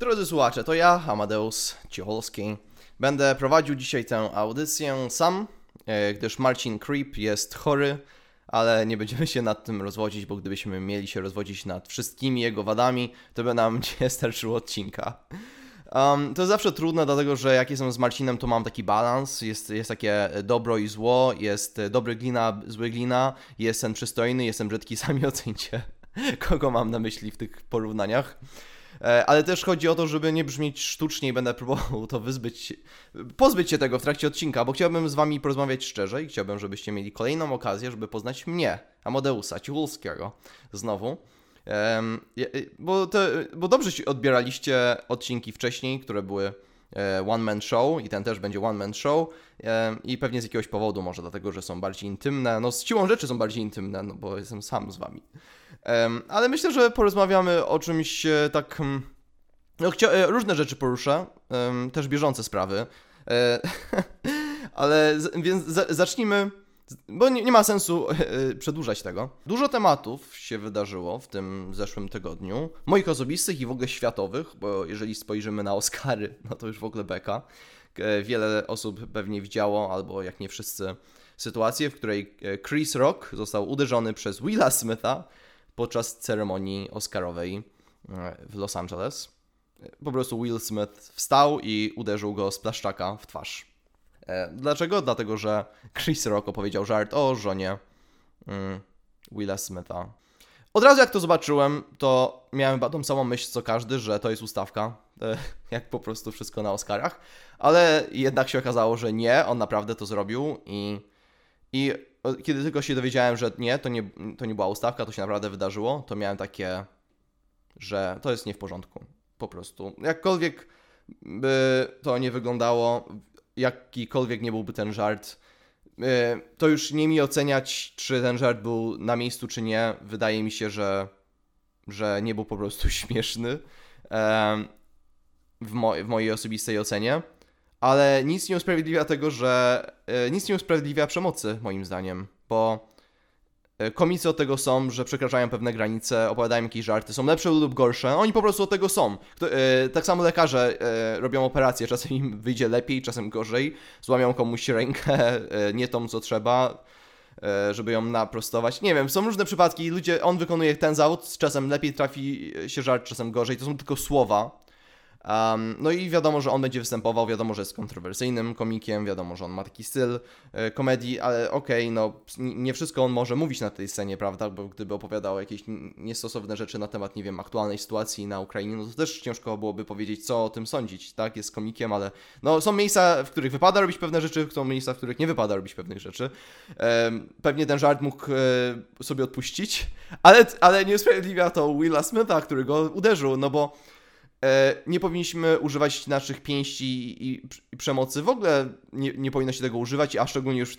Drodzy słuchacze, to ja, Amadeus Cichulsky. Będę prowadził dzisiaj tę audycję sam, gdyż Marcin Krip jest chory, ale nie będziemy się nad tym rozwodzić, bo gdybyśmy mieli się rozwodzić nad wszystkimi jego wadami, to by nam nie starczyło odcinka. To jest zawsze trudne, dlatego że jak jestem z Marcinem, to mam taki balans, jest takie dobro i zło, jest dobry glina, zły glina, jestem przystojny, jestem brzydki, sami ocencie, kogo mam na myśli w tych porównaniach. Ale też chodzi o to, żeby nie brzmieć sztucznie i będę próbował to pozbyć się tego w trakcie odcinka, bo chciałbym z wami porozmawiać szczerze i chciałbym, żebyście mieli kolejną okazję, żeby poznać mnie, Amadeusa Cichulskiego, znowu. Bo dobrze się odbieraliście odcinki wcześniej, które były one man show i ten też będzie one man show i pewnie z jakiegoś powodu, może dlatego, że są bardziej intymne, no z siłą rzeczy są bardziej intymne, no bo jestem sam z wami. Ale myślę, że porozmawiamy o czymś tak, no różne rzeczy poruszę, też bieżące sprawy, zacznijmy, bo nie ma sensu przedłużać tego. Dużo tematów się wydarzyło w tym zeszłym tygodniu, moich osobistych i w ogóle światowych, bo jeżeli spojrzymy na Oscary, no to już w ogóle beka. Wiele osób pewnie widziało, albo jak nie wszyscy, sytuację, w której Chris Rock został uderzony przez Willa Smitha podczas ceremonii Oscarowej w Los Angeles. Po prostu Will Smith wstał i uderzył go z plaszczaka w twarz. Dlaczego? Dlatego, że Chris Rock opowiedział żart o żonie Willa Smitha. Od razu jak to zobaczyłem, to miałem chyba tą samą myśl co każdy, że to jest ustawka, jak po prostu wszystko na Oscarach, ale jednak się okazało, że nie, on naprawdę to zrobił i kiedy tylko się dowiedziałem, że nie, to nie była ustawka, to się naprawdę wydarzyło, to miałem takie, że to jest nie w porządku, po prostu. Jakkolwiek by to nie wyglądało, jakikolwiek nie byłby ten żart, to już nie mi oceniać, czy ten żart był na miejscu, czy nie. Wydaje mi się, że nie był po prostu śmieszny w mojej osobistej ocenie, ale nic nie usprawiedliwia tego, że nic nie usprawiedliwia przemocy, moim zdaniem, bo komicy od tego są, że przekraczają pewne granice, opowiadają jakieś żarty, są lepsze lub gorsze, oni po prostu od tego są. Tak samo lekarze robią operacje, czasem im wyjdzie lepiej, czasem gorzej, złamią komuś rękę, nie tą co trzeba, żeby ją naprostować. Nie wiem, są różne przypadki, ludzie, on wykonuje ten zawód, czasem lepiej trafi się żart, czasem gorzej, to są tylko słowa. No i wiadomo, że on będzie występował, wiadomo, że jest kontrowersyjnym komikiem, wiadomo, że on ma taki styl komedii, ale okej, no nie wszystko on może mówić na tej scenie, prawda, bo gdyby opowiadał jakieś niestosowne rzeczy na temat, nie wiem, aktualnej sytuacji na Ukrainie, no to też ciężko byłoby powiedzieć, co o tym sądzić, tak, jest komikiem, ale no są miejsca, w których wypada robić pewne rzeczy, są miejsca, w których nie wypada robić pewnych rzeczy. Pewnie ten żart mógł sobie odpuścić, ale nie usprawiedliwia to Willa Smitha, który go uderzył, no bo nie powinniśmy używać naszych pięści i przemocy, w ogóle nie powinno się tego używać, a szczególnie już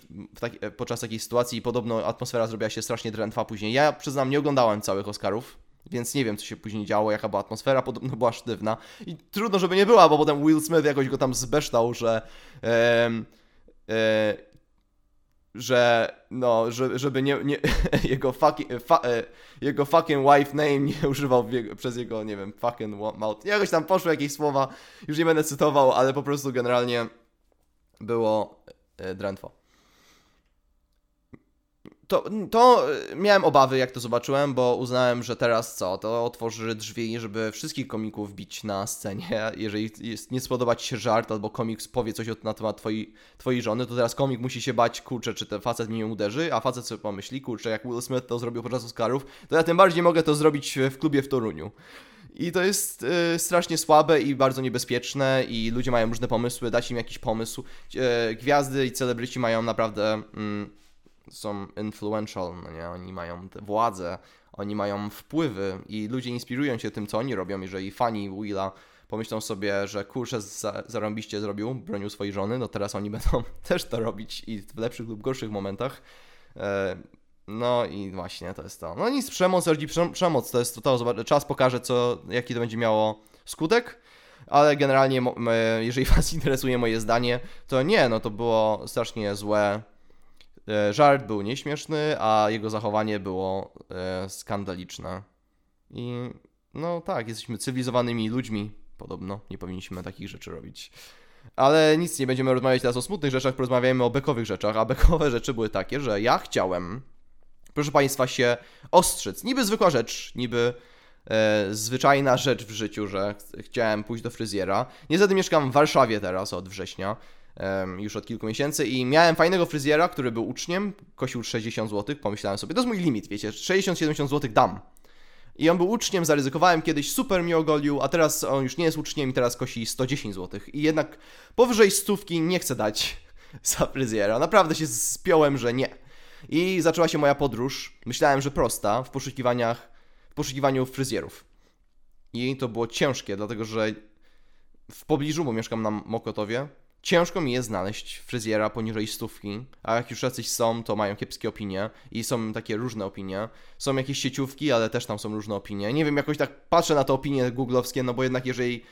podczas takiej sytuacji i podobno atmosfera zrobiła się strasznie drętwa później. Ja przyznam, nie oglądałem całych Oscarów, więc nie wiem co się później działo, jaka była atmosfera, podobno była sztywna i trudno, żeby nie była, bo potem Will Smith jakoś go tam zbeształ, żeby jego fucking wife name nie używał przez jego, nie wiem, fucking mouth. Jakoś tam poszły jakieś słowa, już nie będę cytował, ale po prostu generalnie było drętwo. To miałem obawy, jak to zobaczyłem, bo uznałem, że teraz co, to otworzy drzwi, żeby wszystkich komików bić na scenie. Jeżeli nie spodoba ci się żart, albo komik powie coś na temat twojej żony, to teraz komik musi się bać, kurczę, czy ten facet mnie uderzy, a facet sobie pomyśli, kurczę, jak Will Smith to zrobił podczas Oscarów, to ja tym bardziej mogę to zrobić w klubie w Toruniu. I to jest strasznie słabe i bardzo niebezpieczne i ludzie mają różne pomysły, dać im jakiś pomysł. Gwiazdy i celebryci mają naprawdę... są influential, no nie? Oni mają władzę, oni mają wpływy i ludzie inspirują się tym, co oni robią. Jeżeli fani Willa pomyślą sobie, że kurczę, zarąbiście zrobił, bronił swojej żony, no teraz oni będą też to robić i w lepszych lub gorszych momentach. No i właśnie, to jest to. No nic, przemoc, to jest to. Czas pokaże, jaki to będzie miało skutek. Ale generalnie, jeżeli was interesuje moje zdanie, to nie, no to było strasznie złe. Żart był nieśmieszny, a jego zachowanie było skandaliczne. I no tak, jesteśmy cywilizowanymi ludźmi, Podobno nie powinniśmy takich rzeczy robić. Ale nic, nie będziemy rozmawiać teraz o smutnych rzeczach, porozmawiajmy o bekowych rzeczach. A bekowe rzeczy były takie, że ja chciałem, proszę Państwa, się ostrzec. Niby zwykła rzecz, niby zwyczajna rzecz w życiu, że chciałem pójść do fryzjera. Niestety mieszkam w Warszawie teraz od września, już od kilku miesięcy i miałem fajnego fryzjera, który był uczniem, kosił 60 zł, pomyślałem sobie, to jest mój limit, wiecie, 60-70 zł dam. I on był uczniem, zaryzykowałem kiedyś, super mi ogolił, a teraz on już nie jest uczniem i teraz kosi 110 zł. I jednak powyżej 100 nie chcę dać za fryzjera. Naprawdę się spiąłem, że nie. I zaczęła się moja podróż. Myślałem, że prosta w poszukiwaniu fryzjerów. I to było ciężkie, dlatego że w pobliżu, bo mieszkam na Mokotowie, ciężko mi jest znaleźć fryzjera poniżej 100, a jak już jacyś są, to mają kiepskie opinie i są takie różne opinie. Są jakieś sieciówki, ale też tam są różne opinie. Nie wiem, jakoś tak patrzę na te opinie googlowskie, no bo jednak jeżeli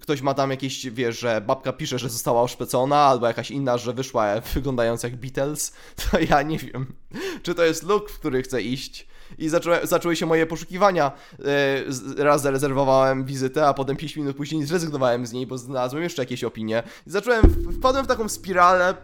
ktoś ma tam jakieś, wie, że babka pisze, że została oszpecona, albo jakaś inna, że wyszła wyglądając jak Beatles, to ja nie wiem, czy to jest luk, w który chcę iść. I zaczęły się moje poszukiwania. Raz zarezerwowałem wizytę, a potem 5 minut później zrezygnowałem z niej, bo znalazłem jeszcze jakieś opinie. I wpadłem w taką spiralę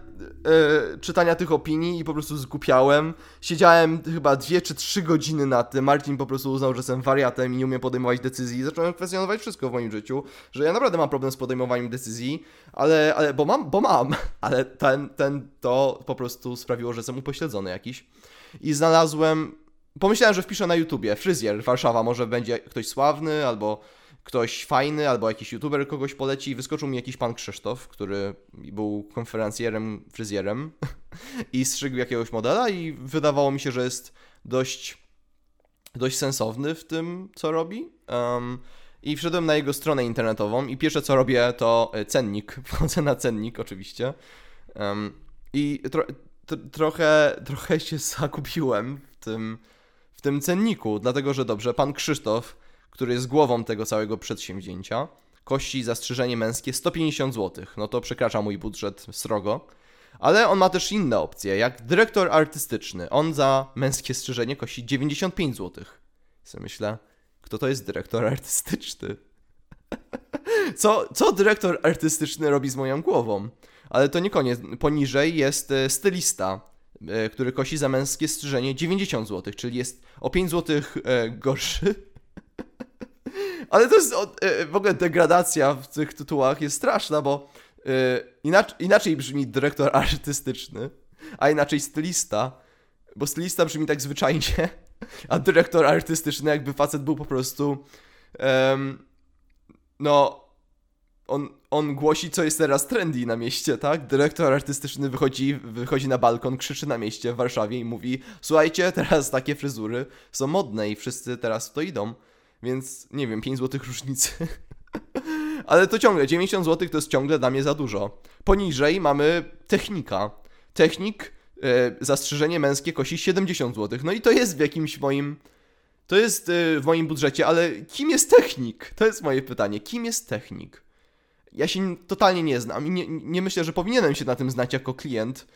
czytania tych opinii i po prostu zgłupiałem. Siedziałem chyba 2 czy 3 godziny na tym. Marcin po prostu uznał, że jestem wariatem i nie umiem podejmować decyzji. Zacząłem kwestionować wszystko w moim życiu, że ja naprawdę mam problem z podejmowaniem decyzji, ale bo mam. Ale to po prostu sprawiło, że jestem upośledzony jakiś. I znalazłem... Pomyślałem, że wpiszę na YouTubie fryzjer Warszawa, może będzie ktoś sławny, albo ktoś fajny, albo jakiś youtuber kogoś poleci. Wyskoczył mi jakiś pan Krzysztof, który był konferencjerem, fryzjerem i strzygł jakiegoś modela i wydawało mi się, że jest dość sensowny w tym, co robi. I wszedłem na jego stronę internetową i pierwsze, co robię, to cennik. Wchodzę na cennik oczywiście i trochę się zagubiłem w tym cenniku, dlatego że dobrze, pan Krzysztof, który jest głową tego całego przedsięwzięcia, kości zastrzyżenie męskie 150 zł. No to przekracza mój budżet srogo. Ale on ma też inne opcje, jak dyrektor artystyczny. On za męskie strzyżenie kości 95 zł. Co myślę, kto to jest dyrektor artystyczny? Co dyrektor artystyczny robi z moją głową? Ale to nie koniec. Poniżej jest stylista, który kosi za męskie strzyżenie 90 zł, czyli jest o 5 zł gorszy. Ale to jest w ogóle degradacja w tych tytułach jest straszna, bo inaczej brzmi dyrektor artystyczny, a inaczej stylista, bo stylista brzmi tak zwyczajnie, a dyrektor artystyczny jakby facet był po prostu... On głosi, co jest teraz trendy na mieście, tak? Dyrektor artystyczny wychodzi na balkon, krzyczy na mieście w Warszawie i mówi: słuchajcie, teraz takie fryzury są modne i wszyscy teraz w to idą. Więc, nie wiem, 5 zł różnicy. Ale to ciągle, 90 zł to jest ciągle dla mnie za dużo. Poniżej mamy technika. Technik, zastrzyżenie męskie kosi 70 zł. No i to jest w jakimś moim... To jest w moim budżecie, ale kim jest technik? To jest moje pytanie. Kim jest technik? Ja się totalnie nie znam i nie myślę, że powinienem się na tym znać jako klient.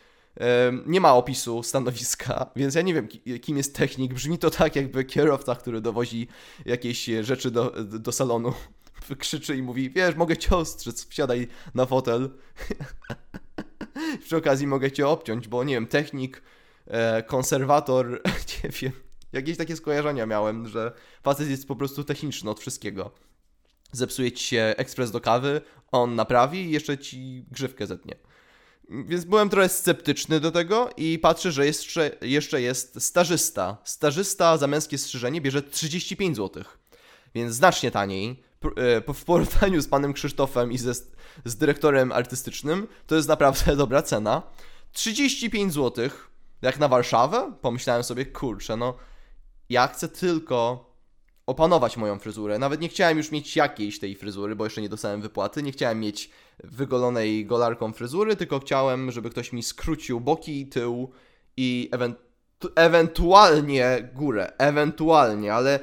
Nie ma opisu stanowiska, więc ja nie wiem, kim jest technik. Brzmi to tak, jakby kierowca, który dowozi jakieś rzeczy do salonu, krzyczy i mówi: wiesz, mogę cię ostrzec, wsiadaj na fotel. Przy okazji mogę cię obciąć, bo nie wiem, technik, konserwator, nie wiem. Jakieś takie skojarzenia miałem, że facet jest po prostu techniczny od wszystkiego. Zepsuje ci się ekspres do kawy, on naprawi i jeszcze ci grzywkę zetnie. Więc byłem trochę sceptyczny do tego i patrzę, że jeszcze jest stażysta. Stażysta za męskie strzyżenie bierze 35 zł, więc znacznie taniej. W porównaniu z panem Krzysztofem i z dyrektorem artystycznym to jest naprawdę dobra cena. 35 zł, jak na Warszawę? Pomyślałem sobie, kurczę, ja chcę tylko opanować moją fryzurę. Nawet nie chciałem już mieć jakiejś tej fryzury, bo jeszcze nie dostałem wypłaty. Nie chciałem mieć wygolonej golarką fryzury, tylko chciałem, żeby ktoś mi skrócił boki, tył i ewentualnie górę. Ewentualnie, ale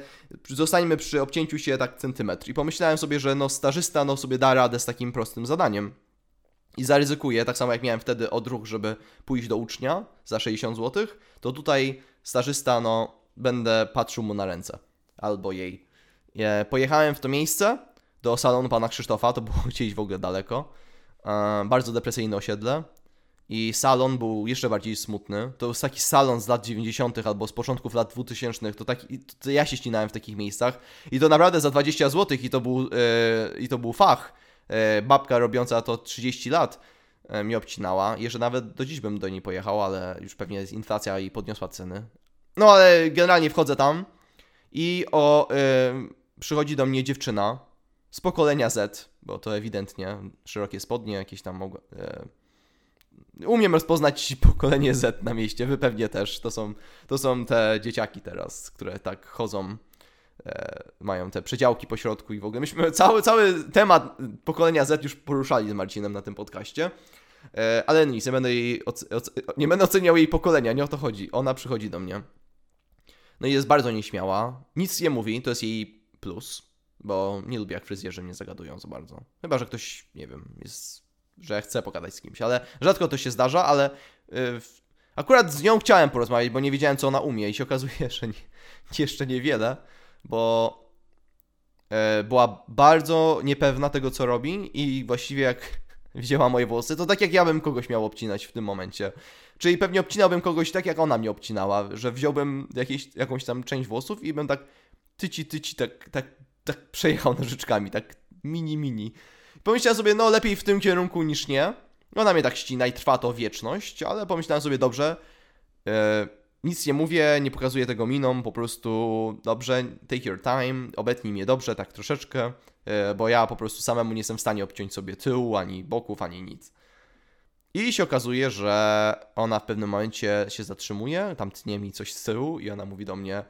zostańmy przy obcięciu się tak centymetr. I pomyślałem sobie, że stażysta sobie da radę z takim prostym zadaniem. I zaryzykuję, tak samo jak miałem wtedy odruch, żeby pójść do ucznia za 60 zł, to tutaj stażysta, będę patrzył mu na ręce albo jej Pojechałem w to miejsce do salonu pana Krzysztofa, to było gdzieś w ogóle daleko. Bardzo depresyjne osiedle i salon był jeszcze bardziej smutny. To był taki salon z lat 90. albo z początków lat 2000. To ja się ścinałem w takich miejscach i to naprawdę za 20 zł i to był fach. Babka robiąca to 30 lat mi obcinała. Jeszcze nawet do dziś bym do niej pojechał, ale już pewnie jest inflacja i podniosła ceny. No ale generalnie wchodzę tam i przychodzi do mnie dziewczyna z pokolenia Z, bo to ewidentnie szerokie spodnie jakieś tam mogły... Umiem rozpoznać pokolenie Z na mieście, wy pewnie też. To są te dzieciaki teraz, które tak chodzą, mają te przedziałki po środku i w ogóle. Myśmy cały temat pokolenia Z już poruszali z Marcinem na tym podcaście, ale nic, nie będę oceniał jej pokolenia, nie o to chodzi. Ona przychodzi do mnie. No i jest bardzo nieśmiała, nic nie mówi, to jest jej plus, bo nie lubię jak fryzjerzy mnie zagadują za bardzo. Chyba że ktoś, nie wiem, jest, że chce pogadać z kimś, ale rzadko to się zdarza, ale akurat z nią chciałem porozmawiać, bo nie wiedziałem co ona umie i się okazuje, że jeszcze niewiele, bo była bardzo niepewna tego co robi i właściwie jak wzięła moje włosy, to tak jak ja bym kogoś miał obcinać w tym momencie. Czyli pewnie obcinałbym kogoś tak jak ona mnie obcinała, że wziąłbym jakąś tam część włosów i bym tak tyci, tak przejechał nożyczkami, tak mini. Pomyślałem sobie, no lepiej w tym kierunku niż nie. Ona mnie tak ścina i trwa to wieczność, ale pomyślałem sobie, dobrze, nic nie mówię, nie pokazuję tego miną, po prostu dobrze, take your time, obetnij mnie dobrze, tak troszeczkę, bo ja po prostu samemu nie jestem w stanie obciąć sobie tyłu, ani boków, ani nic. I się okazuje, że ona w pewnym momencie się zatrzymuje, tam tnie mi coś z tyłu i ona mówi do mnie,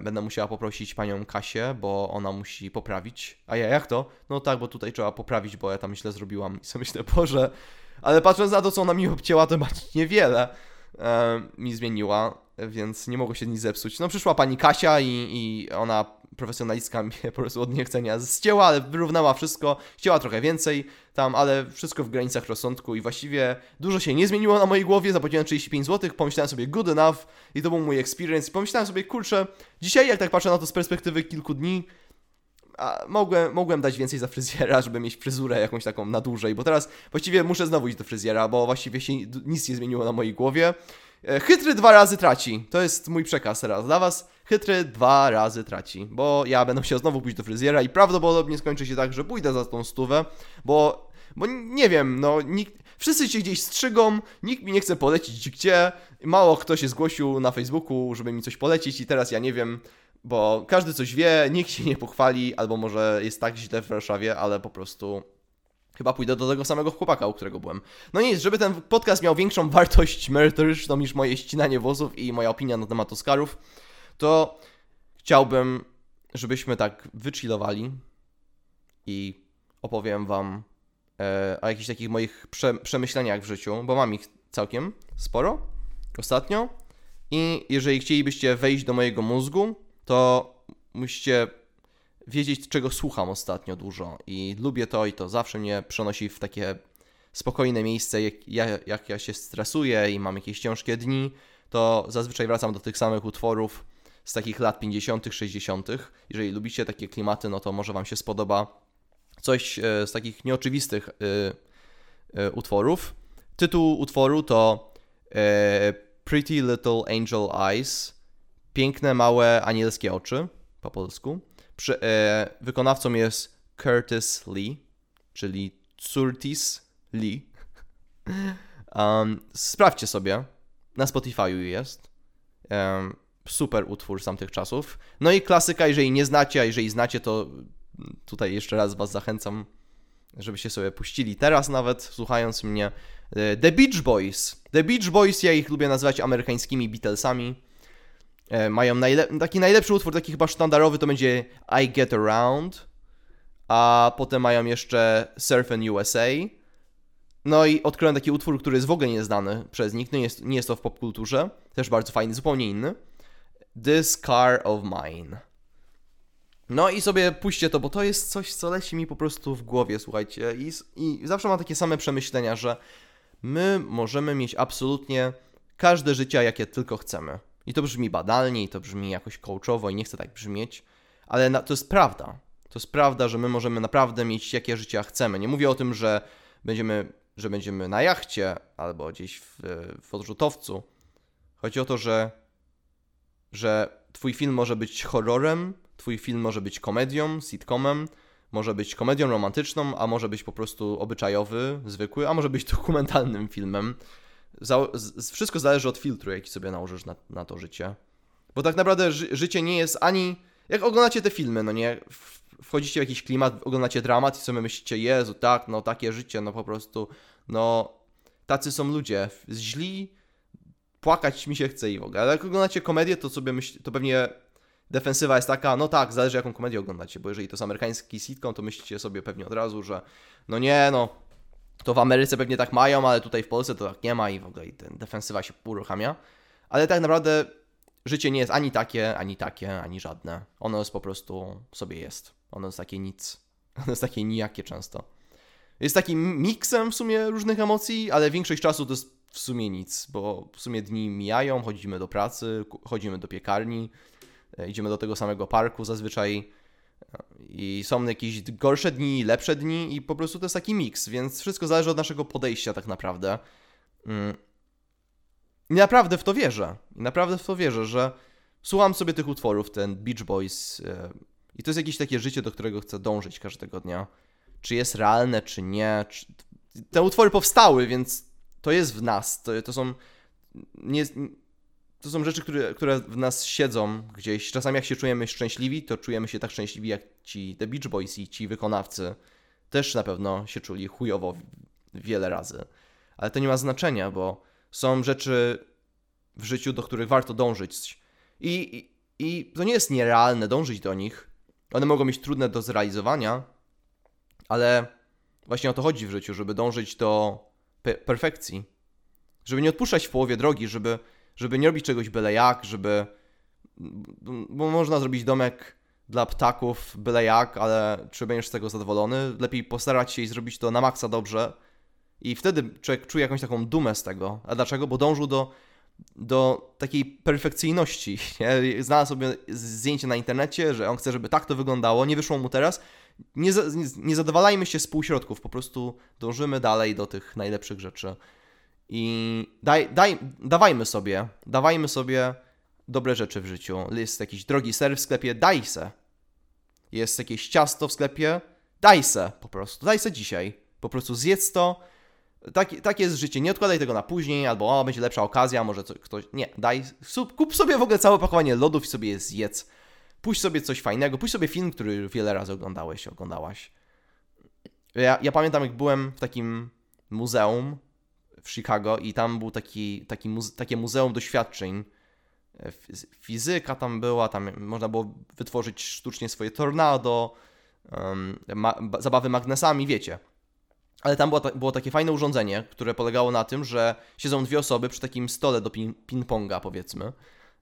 będę musiała poprosić panią Kasię, bo ona musi poprawić. A ja, jak to? No tak, bo tutaj trzeba poprawić, bo ja tam źle zrobiłam. I sobie myślę, Boże, ale patrząc na to, co ona mi obcięła, to niewiele mi zmieniła, więc nie mogło się nic zepsuć. No przyszła pani Kasia i ona, profesjonalistka, mnie po prostu od niechcenia zcięła, ale wyrównała wszystko, chciała trochę więcej tam, ale wszystko w granicach rozsądku i właściwie dużo się nie zmieniło na mojej głowie, zapłaciłem 35 zł, pomyślałem sobie good enough i to był mój experience, pomyślałem sobie, kurczę, dzisiaj jak tak patrzę na to z perspektywy kilku dni, mogłem dać więcej za fryzjera, żeby mieć fryzurę jakąś taką na dłużej, bo teraz właściwie muszę znowu iść do fryzjera, bo właściwie się nic nie zmieniło na mojej głowie. Chytry dwa razy traci, to jest mój przekaz teraz dla was, chytry dwa razy traci, bo ja będę musiał znowu pójść do fryzjera i prawdopodobnie skończy się tak, że pójdę za tą 100, bo nie wiem, no wszyscy się gdzieś strzygą, nikt mi nie chce polecić gdzie, mało kto się zgłosił na Facebooku, żeby mi coś polecić i teraz ja nie wiem, bo każdy coś wie, nikt się nie pochwali, albo może jest tak źle w Warszawie, ale po prostu... Chyba pójdę do tego samego chłopaka, u którego byłem. No nic, żeby ten podcast miał większą wartość merytoryczną niż moje ścinanie włosów i moja opinia na temat Oscarów, to chciałbym, żebyśmy tak wychillowali i opowiem wam o jakichś takich moich przemyśleniach w życiu, bo mam ich całkiem sporo ostatnio i jeżeli chcielibyście wejść do mojego mózgu, to musicie... wiedzieć, czego słucham ostatnio dużo i lubię to i to zawsze mnie przenosi w takie spokojne miejsce, jak ja się stresuję i mam jakieś ciężkie dni, to zazwyczaj wracam do tych samych utworów z takich lat 50., 60. Jeżeli lubicie takie klimaty, no to może wam się spodoba coś z takich nieoczywistych utworów. Tytuł utworu to Pretty Little Angel Eyes, Piękne Małe Anielskie Oczy po polsku. Wykonawcą jest Curtis Lee, czyli Curtis Lee. Sprawdźcie sobie, na Spotify jest. Super utwór z tamtych czasów. No i klasyka, jeżeli nie znacie, a jeżeli znacie, to tutaj jeszcze raz was zachęcam, żebyście sobie puścili teraz nawet, słuchając mnie. The Beach Boys. The Beach Boys, ja ich lubię nazywać amerykańskimi Beatlesami. Mają taki najlepszy utwór, taki chyba sztandarowy, to będzie I Get Around, a potem mają jeszcze Surfin' USA. No i odkryłem taki utwór, który jest w ogóle nieznany przez nich, nie jest to w popkulturze, też bardzo fajny, zupełnie inny. This Car of Mine. No i sobie puśćcie to, bo to jest coś, co leci mi po prostu w głowie, słuchajcie. I zawsze mam takie same przemyślenia, że my możemy mieć absolutnie każde życie, jakie tylko chcemy. I to brzmi banalnie, i to brzmi jakoś coachowo i nie chcę tak brzmieć, ale to jest prawda. To jest prawda, że my możemy naprawdę mieć jakie życie chcemy. Nie mówię o tym, że będziemy na jachcie albo gdzieś w odrzutowcu. Chodzi o to, że twój film może być horrorem, twój film może być komedią, sitcomem, może być komedią romantyczną, a może być po prostu obyczajowy, zwykły, a może być dokumentalnym filmem. Wszystko zależy od filtru, jaki sobie nałożysz na to życie. Bo tak naprawdę życie nie jest ani... Jak oglądacie te filmy, no nie? Wchodzicie w jakiś klimat, oglądacie dramat i sobie myślicie, Jezu, tak, no takie życie, no po prostu, no tacy są ludzie, źli, płakać mi się chce i w ogóle. Ale jak oglądacie komedię, to sobie myślicie, to pewnie defensywa jest taka, no tak, zależy jaką komedię oglądacie, bo jeżeli to jest amerykański sitcom, to myślicie sobie pewnie od razu, że no nie, no to w Ameryce pewnie tak mają, ale tutaj w Polsce to tak nie ma i w ogóle i ten defensywa się uruchamia. Ale tak naprawdę życie nie jest ani takie, ani takie, ani żadne. Ono jest po prostu sobie jest. Ono jest takie nic. Ono jest takie nijakie często. Jest takim miksem w sumie różnych emocji, ale większość czasu to jest w sumie nic, bo w sumie dni mijają, chodzimy do pracy, chodzimy do piekarni, idziemy do tego samego parku zazwyczaj i są jakieś gorsze dni, lepsze dni i po prostu to jest taki miks, więc wszystko zależy od naszego podejścia tak naprawdę. I naprawdę w to wierzę. I naprawdę w to wierzę, że słucham sobie tych utworów, ten Beach Boys i to jest jakieś takie życie, do którego chcę dążyć każdego dnia. Czy jest realne, czy nie. Te utwory powstały, więc to jest w nas. To są rzeczy, które w nas siedzą gdzieś. Czasami jak się czujemy szczęśliwi, to czujemy się tak szczęśliwi jak ci The Beach Boys i ci wykonawcy. Też na pewno się czuli chujowo wiele razy. Ale to nie ma znaczenia, bo są rzeczy w życiu, do których warto dążyć. I to nie jest nierealne dążyć do nich. One mogą być trudne do zrealizowania, ale właśnie o to chodzi w życiu, żeby dążyć do perfekcji. Żeby nie odpuszczać w połowie drogi, żeby nie robić czegoś byle jak, bo można zrobić domek dla ptaków byle jak, ale czy będziesz z tego zadowolony? Lepiej postarać się i zrobić to na maksa dobrze. I wtedy człowiek czuje jakąś taką dumę z tego. A dlaczego? Bo dążył do takiej perfekcyjności. Nie? Znalazł sobie zdjęcie na internecie, że on chce, żeby tak to wyglądało. Nie wyszło mu teraz. Nie zadowalajmy się z półśrodków. Po prostu dążymy dalej do tych najlepszych rzeczy. I dawajmy sobie dobre rzeczy w życiu. Jest jakiś drogi ser w sklepie, daj se. Jest jakieś ciasto w sklepie, daj se po prostu. Daj se dzisiaj. Po prostu zjedz to. Tak jest życie, nie odkładaj tego na później, albo będzie lepsza okazja, może ktoś... Nie, kup sobie w ogóle całe pakowanie lodów i sobie je zjedz. Puść sobie coś fajnego, puść sobie film, który wiele razy oglądałeś, oglądałaś. Ja pamiętam, jak byłem w takim muzeum w Chicago i tam był takie muzeum doświadczeń. Fizyka tam była, tam można było wytworzyć sztucznie swoje tornado, zabawy magnesami, wiecie. Ale tam było takie fajne urządzenie, które polegało na tym, że siedzą dwie osoby przy takim stole do ping-ponga, powiedzmy.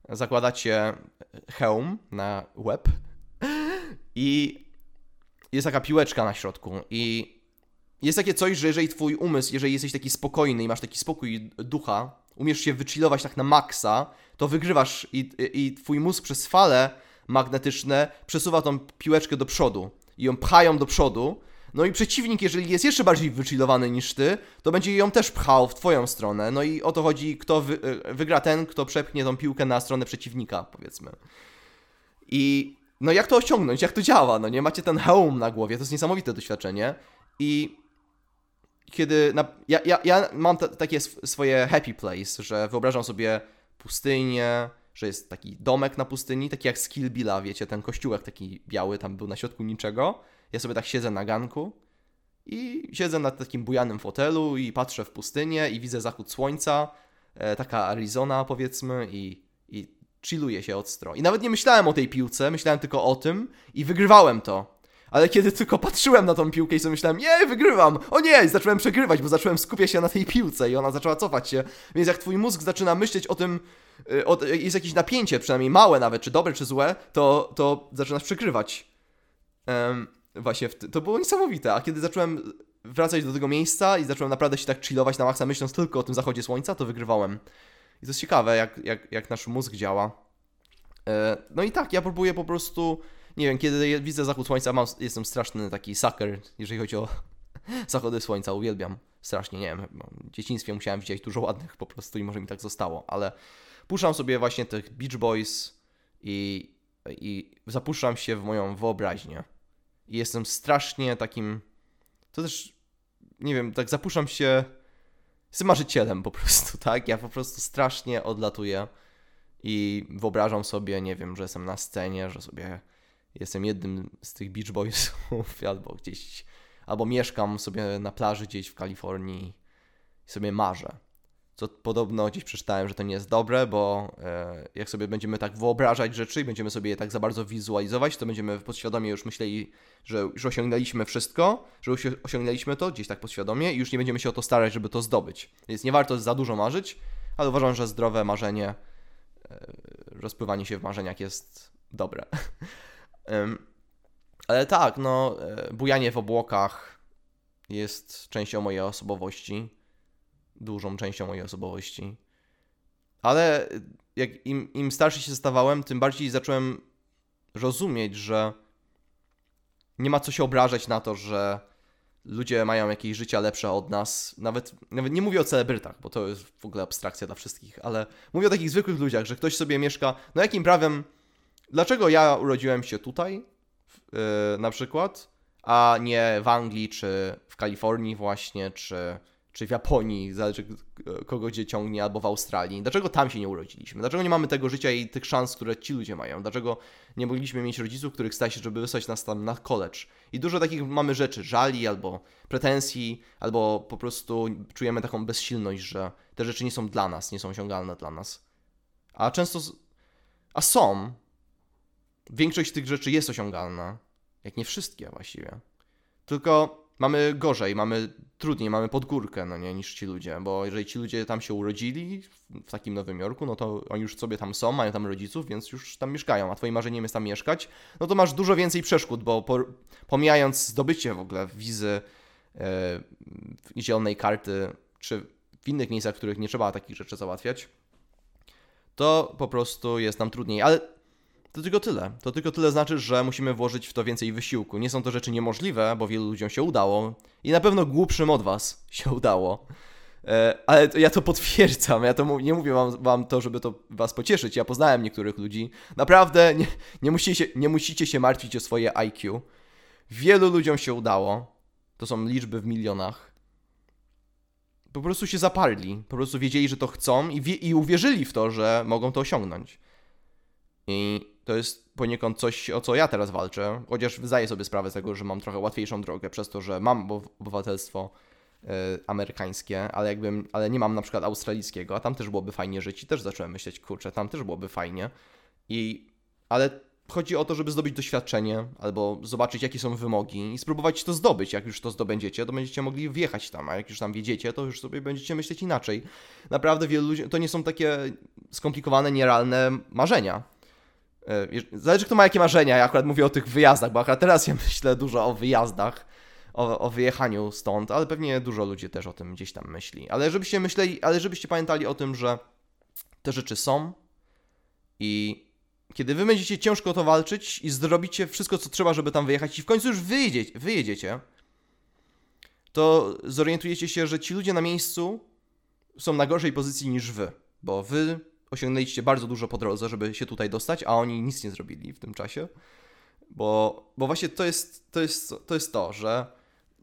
Zakładacie hełm na łeb i jest taka piłeczka na środku. I jest takie coś, że jeżeli twój umysł, jeżeli jesteś taki spokojny i masz taki spokój ducha, umiesz się wychillować tak na maksa, to wygrywasz i twój mózg przez fale magnetyczne przesuwa tą piłeczkę do przodu i ją pchają do przodu. No i przeciwnik, jeżeli jest jeszcze bardziej wychillowany niż ty, to będzie ją też pchał w twoją stronę. No i o to chodzi, kto wygra ten, kto przepchnie tą piłkę na stronę przeciwnika, powiedzmy. I no jak to osiągnąć? Jak to działa? No nie macie ten hełm na głowie, to jest niesamowite doświadczenie. I kiedy... Ja mam takie swoje happy place, że wyobrażam sobie pustynię, że jest taki domek na pustyni, taki jak z Kill Billa, wiecie, ten kościółek taki biały tam był na środku niczego. Ja sobie tak siedzę na ganku i siedzę na takim bujanym fotelu i patrzę w pustynię i widzę zachód słońca, taka Arizona powiedzmy i chilluję się od stron. I nawet nie myślałem o tej piłce, myślałem tylko o tym i wygrywałem to. Ale kiedy tylko patrzyłem na tą piłkę i sobie myślałem, nie, wygrywam, o nie, i zacząłem przegrywać, bo zacząłem skupiać się na tej piłce i ona zaczęła cofać się. Więc jak twój mózg zaczyna myśleć o tym, jest jakieś napięcie, przynajmniej małe nawet, czy dobre, czy złe, to zaczynasz przegrywać. Właśnie, to było niesamowite, a kiedy zacząłem wracać do tego miejsca i zacząłem naprawdę się tak chillować na maksa, myśląc tylko o tym zachodzie słońca, to wygrywałem. I to jest ciekawe, jak nasz mózg działa. No i tak, ja próbuję po prostu... nie wiem, kiedy widzę zachód słońca, jestem straszny taki sucker, jeżeli chodzi o zachody słońca, uwielbiam strasznie, nie wiem, w dzieciństwie musiałem widzieć dużo ładnych po prostu i może mi tak zostało, ale puszczam sobie właśnie tych Beach Boys i zapuszczam się w moją wyobraźnię i jestem strasznie takim, to też, nie wiem, tak zapuszczam się, jestem marzycielem po prostu, tak, ja po prostu strasznie odlatuję i wyobrażam sobie, nie wiem, że jestem na scenie, że sobie jestem jednym z tych Beach Boysów albo gdzieś, albo mieszkam sobie na plaży gdzieś w Kalifornii i sobie marzę. Co podobno gdzieś przeczytałem, że to nie jest dobre, bo jak sobie będziemy tak wyobrażać rzeczy i będziemy sobie je tak za bardzo wizualizować, to będziemy podświadomie już myśleli, że już osiągnęliśmy wszystko, że już osiągnęliśmy to gdzieś tak podświadomie i już nie będziemy się o to starać, żeby to zdobyć. Więc nie warto za dużo marzyć, ale uważam, że zdrowe marzenie, rozpływanie się w marzeniach jest dobre. Ale tak, no, bujanie w obłokach jest częścią mojej osobowości, dużą częścią mojej osobowości. Ale jak im starszy się stawałem, tym bardziej zacząłem rozumieć, że nie ma co się obrażać na to, że ludzie mają jakieś życia lepsze od nas. Nawet nie mówię o celebrytach, bo to jest w ogóle abstrakcja dla wszystkich, ale mówię o takich zwykłych ludziach, że ktoś sobie mieszka, no jakim prawem, dlaczego ja urodziłem się tutaj, na przykład, a nie w Anglii, czy w Kalifornii właśnie, czy w Japonii, zależy kogo gdzie ciągnie, albo w Australii. Dlaczego tam się nie urodziliśmy? Dlaczego nie mamy tego życia i tych szans, które ci ludzie mają? Dlaczego nie mogliśmy mieć rodziców, których stać się, żeby wysłać nas tam na college? I dużo takich mamy rzeczy, żali, albo pretensji, albo po prostu czujemy taką bezsilność, że te rzeczy nie są dla nas, nie są osiągalne dla nas. A często... A są... Większość tych rzeczy jest osiągalna, jak nie wszystkie właściwie. Tylko mamy gorzej, mamy trudniej, mamy pod górkę, no nie, niż ci ludzie, bo jeżeli ci ludzie tam się urodzili, w takim Nowym Jorku, no to oni już sobie tam są, mają tam rodziców, więc już tam mieszkają, a twoim marzeniem jest tam mieszkać, no to masz dużo więcej przeszkód, bo pomijając zdobycie w ogóle wizy, zielonej karty, czy w innych miejscach, w których nie trzeba takich rzeczy załatwiać, to po prostu jest nam trudniej, ale... To tylko tyle znaczy, że musimy włożyć w to więcej wysiłku. Nie są to rzeczy niemożliwe, bo wielu ludziom się udało i na pewno głupszym od was się udało. Ale ja to potwierdzam, ja to nie mówię wam to, żeby to was pocieszyć. Ja poznałem niektórych ludzi. Naprawdę nie musicie się martwić o swoje IQ. Wielu ludziom się udało. To są liczby w milionach. Po prostu się zaparli. Po prostu wiedzieli, że to chcą i uwierzyli w to, że mogą to osiągnąć. I to jest poniekąd coś, o co ja teraz walczę, chociaż zdaję sobie sprawę z tego, że mam trochę łatwiejszą drogę przez to, że mam obywatelstwo amerykańskie, ale nie mam na przykład australijskiego, a tam też byłoby fajnie żyć i też zacząłem myśleć, kurczę, tam też byłoby fajnie. Ale chodzi o to, żeby zdobyć doświadczenie albo zobaczyć, jakie są wymogi i spróbować to zdobyć. Jak już to zdobędziecie, to będziecie mogli wjechać tam, a jak już tam wjedziecie, to już sobie będziecie myśleć inaczej. Naprawdę wielu ludzi, to nie są takie skomplikowane, nierealne marzenia. Zależy, kto ma jakie marzenia, ja akurat mówię o tych wyjazdach, bo akurat teraz ja myślę dużo o wyjazdach, o wyjechaniu stąd, ale pewnie dużo ludzi też o tym gdzieś tam myśli. Ale żebyście pamiętali o tym, że te rzeczy są i kiedy wy będziecie ciężko o to walczyć i zrobicie wszystko, co trzeba, żeby tam wyjechać i w końcu już wyjedziecie, to zorientujecie się, że ci ludzie na miejscu są na gorszej pozycji niż wy, bo wy osiągnęliście bardzo dużo po drodze, żeby się tutaj dostać, a oni nic nie zrobili w tym czasie. Bo właśnie to jest to, że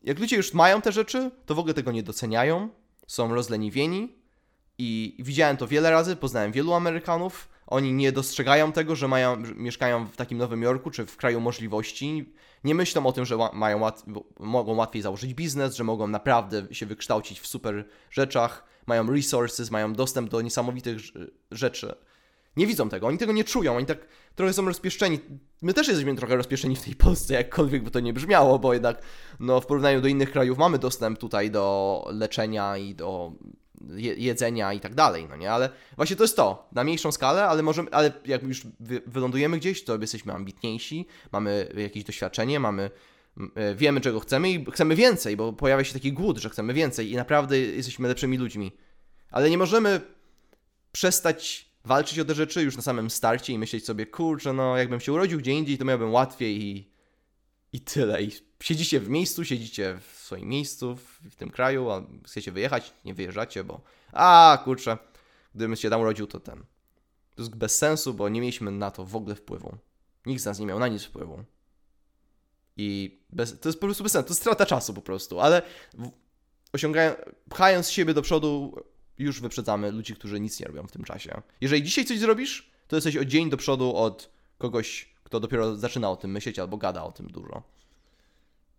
jak ludzie już mają te rzeczy, to w ogóle tego nie doceniają, są rozleniwieni i widziałem to wiele razy, poznałem wielu Amerykanów, oni nie dostrzegają tego, że mieszkają w takim Nowym Jorku czy w kraju możliwości, nie myślą o tym, że mogą łatwiej założyć biznes, że mogą naprawdę się wykształcić w super rzeczach, mają resources, mają dostęp do niesamowitych rzeczy. Nie widzą tego, oni tego nie czują, oni tak trochę są rozpieszczeni. My też jesteśmy trochę rozpieszczeni w tej Polsce, jakkolwiek by to nie brzmiało, bo jednak no, w porównaniu do innych krajów mamy dostęp tutaj do leczenia i do jedzenia i tak dalej, no nie? Ale właśnie to jest to, na mniejszą skalę, ale jak już wylądujemy gdzieś, to jesteśmy ambitniejsi, mamy jakieś doświadczenie, wiemy, czego chcemy i chcemy więcej, bo pojawia się taki głód, że chcemy więcej i naprawdę jesteśmy lepszymi ludźmi. Ale nie możemy przestać walczyć o te rzeczy już na samym starcie i myśleć sobie, kurczę, no jakbym się urodził gdzie indziej, to miałbym łatwiej i tyle. I siedzicie w miejscu, siedzicie w swoim miejscu, w tym kraju, a chcecie wyjechać, nie wyjeżdżacie, bo kurczę, gdybym się tam urodził, to ten. To jest bez sensu, bo nie mieliśmy na to w ogóle wpływu. Nikt z nas nie miał na nic wpływu. I to jest po prostu bez sensu, to jest strata czasu po prostu, ale pchając siebie do przodu, już wyprzedzamy ludzi, którzy nic nie robią w tym czasie. Jeżeli dzisiaj coś zrobisz, to jesteś o dzień do przodu od kogoś, kto dopiero zaczyna o tym myśleć albo gada o tym dużo.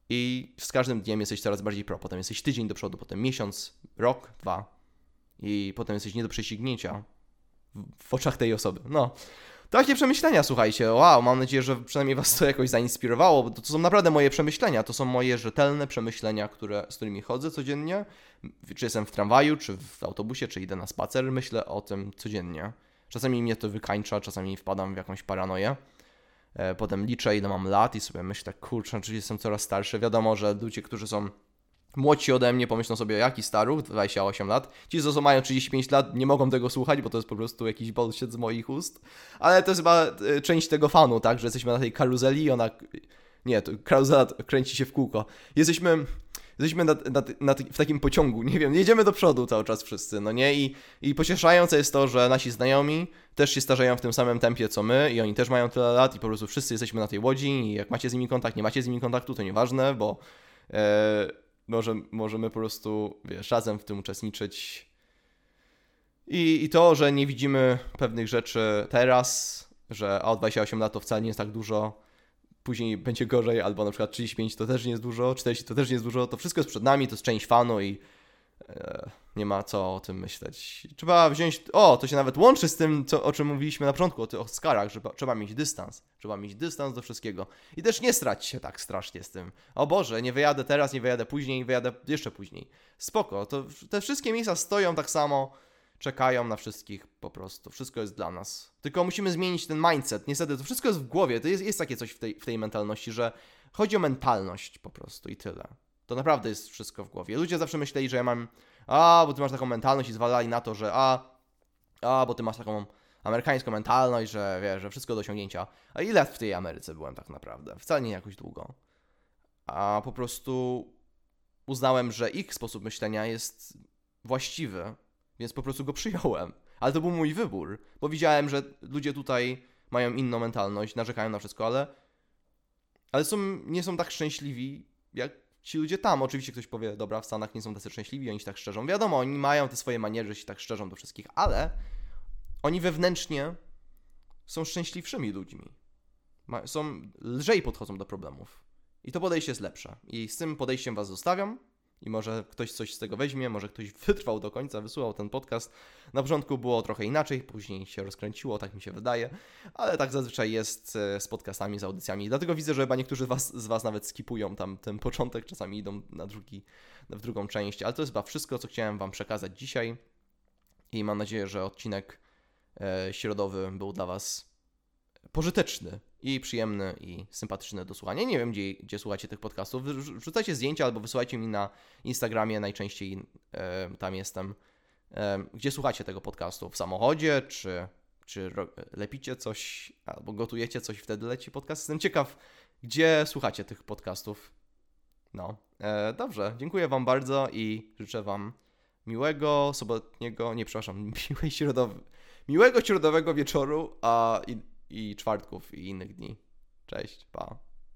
I z każdym dniem jesteś coraz bardziej pro. Potem jesteś tydzień do przodu, potem miesiąc, rok, dwa. I potem jesteś nie do prześcignięcia w oczach tej osoby. No, takie przemyślenia, słuchajcie. Wow, mam nadzieję, że przynajmniej was to jakoś zainspirowało, bo to są naprawdę moje przemyślenia. To są moje rzetelne przemyślenia, z którymi chodzę codziennie. Czy jestem w tramwaju, czy w autobusie, czy idę na spacer. Myślę o tym codziennie. Czasami mnie to wykańcza, czasami wpadam w jakąś paranoję. Potem liczę, ile mam lat i sobie myślę, kurczę, czyli jestem coraz starszy. Wiadomo, że ludzie, którzy są młodsi ode mnie, pomyślą sobie, jaki staruch, 28 lat. Ci, co mają 35 lat, nie mogą tego słuchać, bo to jest po prostu jakiś bullshit z moich ust. Ale to jest chyba część tego fanu, tak, że jesteśmy na tej karuzeli i ona... Nie, to karuzela kręci się w kółko. Jesteśmy w takim pociągu, nie wiem, jedziemy do przodu cały czas wszyscy, no nie? I pocieszające jest to, że nasi znajomi też się starzeją w tym samym tempie co my i oni też mają tyle lat i po prostu wszyscy jesteśmy na tej łodzi i jak macie z nimi kontakt, nie macie z nimi kontaktu, to nieważne, bo możemy po prostu, wiesz, razem w tym uczestniczyć. I to, że nie widzimy pewnych rzeczy teraz, że 28 lat to wcale nie jest tak dużo, później będzie gorzej, albo na przykład 35 to też nie jest dużo, 40 to też nie jest dużo, to wszystko jest przed nami, to jest część fanu i nie ma co o tym myśleć. Trzeba wziąć, to się nawet łączy z tym, o czym mówiliśmy na początku, o tych Oscarach, że trzeba mieć dystans do wszystkiego i też nie strać się tak strasznie z tym. O Boże, nie wyjadę teraz, nie wyjadę później, wyjadę jeszcze później. Spoko, to te wszystkie miejsca stoją tak samo, czekają na wszystkich po prostu. Wszystko jest dla nas. Tylko musimy zmienić ten mindset. Niestety to wszystko jest w głowie. To jest takie coś w tej mentalności, że chodzi o mentalność po prostu i tyle. To naprawdę jest wszystko w głowie. Ludzie zawsze myśleli, że ja mam bo ty masz taką mentalność i zwalali na to, że bo ty masz taką amerykańską mentalność, że wiesz, że wszystko do osiągnięcia. A ile lat w tej Ameryce byłem tak naprawdę? Wcale nie jakoś długo. A po prostu uznałem, że ich sposób myślenia jest właściwy. Więc po prostu go przyjąłem. Ale to był mój wybór, bo widziałem, że ludzie tutaj mają inną mentalność, narzekają na wszystko, ale nie są tak szczęśliwi jak ci ludzie tam. Oczywiście ktoś powie, dobra, w Stanach nie są tacy szczęśliwi, oni się tak szczerzą. Wiadomo, oni mają te swoje maniery, że się tak szczerzą do wszystkich, ale oni wewnętrznie są szczęśliwszymi ludźmi. Lżej podchodzą do problemów. I to podejście jest lepsze. I z tym podejściem was zostawiam. I może ktoś coś z tego weźmie, może ktoś wytrwał do końca, wysłuchał ten podcast. Na początku było trochę inaczej, później się rozkręciło, tak mi się wydaje, ale tak zazwyczaj jest z podcastami, z audycjami. Dlatego widzę, że chyba niektórzy z Was nawet skipują tam ten początek, czasami idą w drugą część, ale to jest chyba wszystko, co chciałem Wam przekazać dzisiaj i mam nadzieję, że odcinek środowy był dla Was pożyteczny i przyjemny i sympatyczny do słuchania. Nie wiem, gdzie słuchacie tych podcastów. Wrzucajcie zdjęcia albo wysyłajcie mi na Instagramie, najczęściej tam jestem. Gdzie słuchacie tego podcastu? W samochodzie? Czy lepicie coś albo gotujecie coś? Wtedy leci podcast. Jestem ciekaw, gdzie słuchacie tych podcastów. No, dobrze. Dziękuję Wam bardzo i życzę Wam miłego sobotniego... Nie, przepraszam. Miłego środowego wieczoru i czwartków i innych dni. Cześć, pa.